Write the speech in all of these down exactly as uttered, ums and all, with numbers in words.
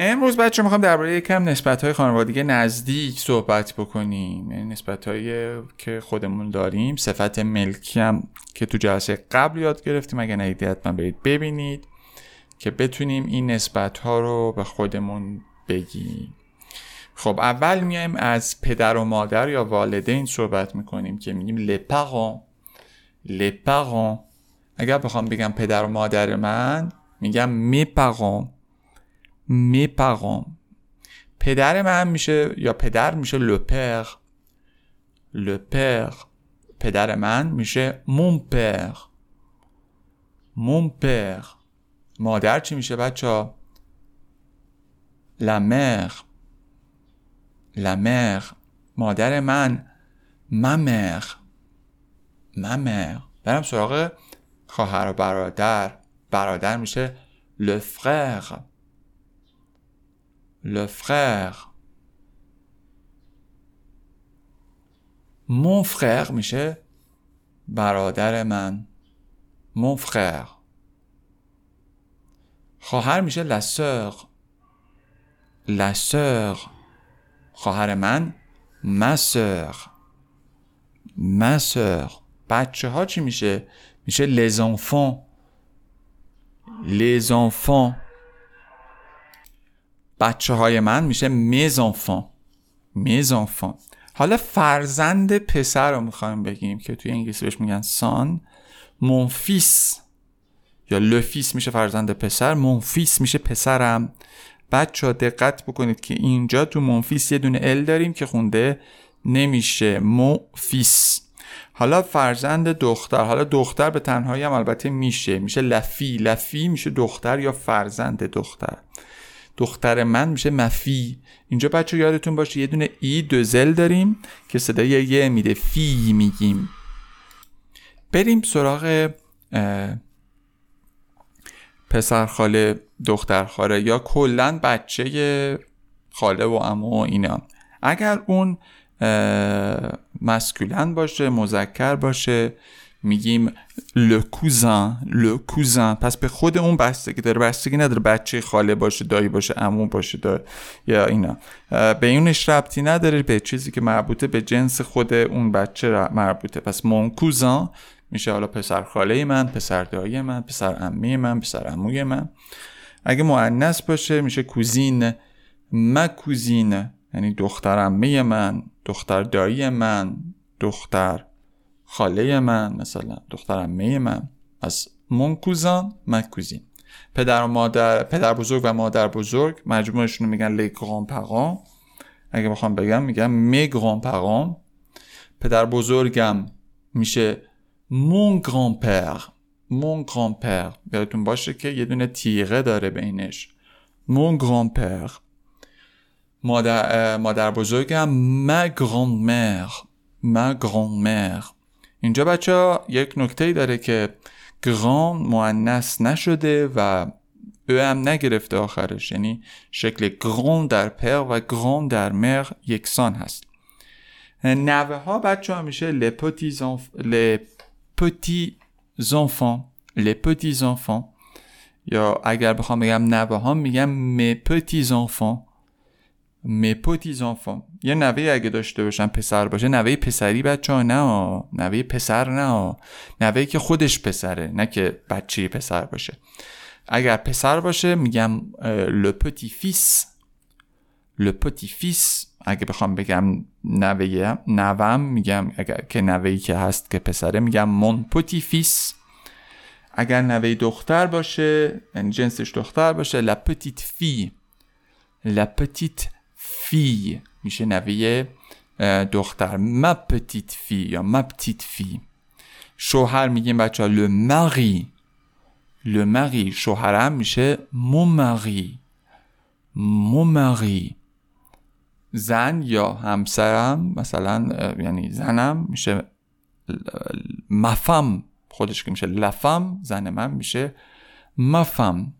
امروز بچه میخوام درباره یکم نسبت‌های خانوادگی نزدیک صحبت بکنیم، یعنی نسبت‌هایی که خودمون داریم. صفت ملکی هم که تو جلسه قبل یاد گرفتیم، اگه ندیدید حتما برید ببینید که بتونیم این نسبت‌ها رو به خودمون بگیم. خب اول میایم از پدر و مادر یا والدین صحبت میکنیم که میگیم les parents. les parents. اگر بخوام بگم پدر و مادر من، میگم mes parents. می پرام. پدر من میشه یا پدر میشه لپر. لپر. پدر من میشه مون پر. مون پر. مادر چی میشه بچه؟ لامر. لامر. مادر من مامر. مامر. برم سراغ خواهر و برادر. برادر میشه لفرر. Le frère. Mon frère میشه برادر من. Mon frère. خواهر میشه la sœur. La sœur. خواهر من ma sœur. Ma sœur. بچه ها چی میشه؟ میشه les enfants. Les enfants. بچه های من میشه mes enfants. mes enfants. حالا فرزند پسر رو میخوایم بگیم که توی انگلیسی بهش میگن son. mon fils یا le fils میشه فرزند پسر. mon fils میشه پسرم. بچه ها دقت بکنید که اینجا تو mon fils یه دونه L داریم که خونده نمیشه. mon fils. حالا فرزند دختر. حالا دختر به تنهایی هم البته میشه. میشه la fille. la fille میشه دختر یا فرزند دختر. دختر من میشه مفی. اینجا بچه یادتون باشه یه دونه ای دوزل داریم که صدای یه میده، فی میگیم. بریم سراغ پسرخاله، دخترخاله یا کلن بچه خاله و عمو اینا. اگر اون مسکولن باشه، مذکر باشه، میگیم le cousin. le cousin. پس به خود اون بستگی داره، بستگی نداره بچه خاله باشه، دایی باشه، عمو باشه دایی. یا اینا به اونش ربطی نداره، به چیزی که مربوطه به جنس خود اون بچه مربوطه. پس mon cousin میشه حالا پسر خاله من، پسر دایی من، پسر عمه من، پسر عموی من. اگه مؤنث باشه میشه کوزین. ما کوزین یعنی دختر عمه من، دختر دایی من، دختر خاله من، مثلا دختر عمه من. از مون کوزان، من کوزین. پدر و مادر، پدر بزرگ و مادر بزرگ، مجموعشون رو میگن لی گران پران. اگه بخوام بگم میگم می گران پران. پدر بزرگم میشه مون گران پر. مون گران پر. یادتون باشه که یه دونه تیغه داره بینش. مون گران پر. مادر مادر بزرگم ما گران مر. ما گران مر. اینجا بچه یک نکته‌ای داره که گران مؤنث نشده و او هم نگرفته آخرش، یعنی شکل گران در پر و گران در مر یکسان هست. نوه ها بچه ها میشه les petits enfants. les petits enfants. les petits enfants. یا اگر بخوام بگم نوه ها میگم mes petits enfants. mes petits enfants. یه نوه اگه داشته باشن پسر باشه، نوه پسری بچه ها نه، نوه پسر نه، نوه که خودش پسره، نه که بچه پسر باشه. اگر پسر باشه میگم le petit fils. le petit fils. اگه بخوام بگم نوه نوم میگم، اگر که نوهی که هست که پسره میگم mon petit fils. اگر نوه دختر باشه، یعنی جنسش دختر باشه، la petite fille. la petite fille میشه نوه دختر. ما پتیت فی یا ما پتیت فی. شوهر میگیم بچه ها le mari. le mari شوهرم میشه mon mari. mon mari. زن یا همسرم، مثلا یعنی زنم میشه مفم، خودش که میشه لفم، زن من میشه مفم.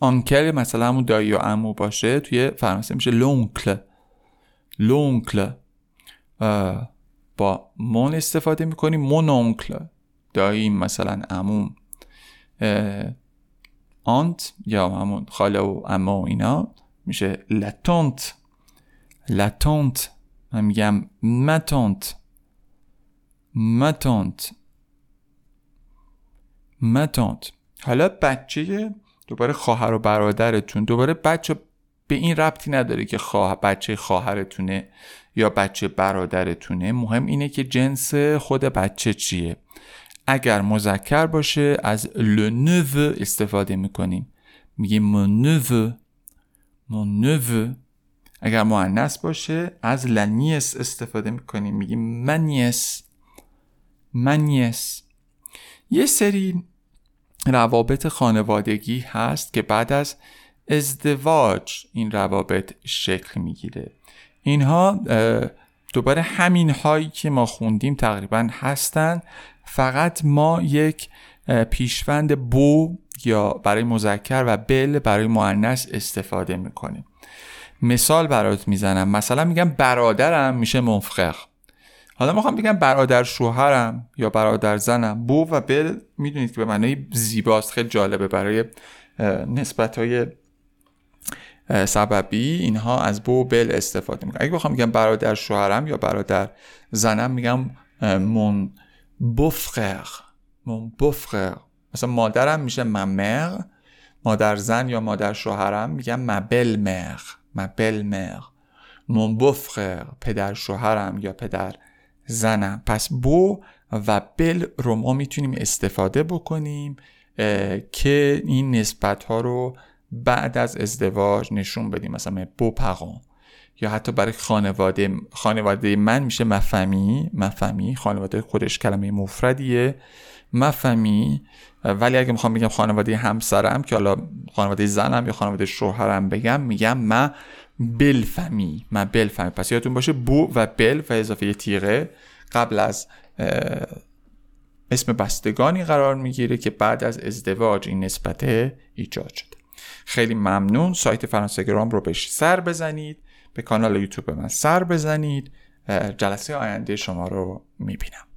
آنکل مثلا همون دایی یا عمو باشه توی فرانسه میشه لونکل. لونکل با من استفاده میکنیم، من اونکل داییم مثلا عموم. آنت یا همون خاله و عمو اینا میشه لاتونت. لاتونت من میگم ماتونت. ماتونت. ماتونت. حالا بچه دوباره خواهر و برادرتون، دوباره بچه به این ربطی نداره که خواه بچه خواهرتونه یا بچه برادرتونه، مهم اینه که جنس خود بچه چیه. اگر مذکر باشه از لنو استفاده میکنیم، میگیم مون نو. مون نو. اگر مؤنث باشه از لنیس استفاده میکنیم، میگیم منیس. منیس. یه سری روابط خانوادگی هست که بعد از ازدواج این روابط شکل میگیره. اینها دوباره همین هایی که ما خوندیم تقریبا هستن، فقط ما یک پیشوند بو یا برای مذکر و بل برای مؤنث استفاده میکنیم. مثال برات میزنم، مثلا میگم برادرم میشه منفخر. حالا میخوام بگم برادر شوهرم یا برادر زنم، بو و بل میدونید که به معنای زیباست، خیلی جالبه برای نسبت‌های سببی اینها از بو و بل استفاده میکنم. اگه بخوام بگم برادر شوهرم یا برادر زنم میگم mon beau frère. mon beau frère. مثلا مادرم میشه ma mère، مادر زن یا مادر شوهرم میگم ma belle mère. ma belle mère. mon beau frère پدر شوهرم یا پدر زنم. پس بو و بل رو ما میتونیم استفاده بکنیم که این نسبت ها رو بعد از ازدواج نشون بدیم. مثلا بو پران، یا حتی برای خانواده. خانواده من میشه مفمی. مفمی خانواده خودش کلمه مفردیه، مفمی. ولی اگه میخوام بگم خانواده همسرم که حالا خانواده زنم یا خانواده شوهرم بگم، میگم ما بلفمی. ما بلفمی. پس یادتون باشه بو و بل و اضافه تیغه قبل از اسم بستگانی قرار میگیره که بعد از ازدواج این نسبته ایجاد شده. خیلی ممنون. سایت فرانسه‌گرام رو بهش سر بزنید، به کانال یوتیوب من سر بزنید. جلسه آینده شما رو میبینم.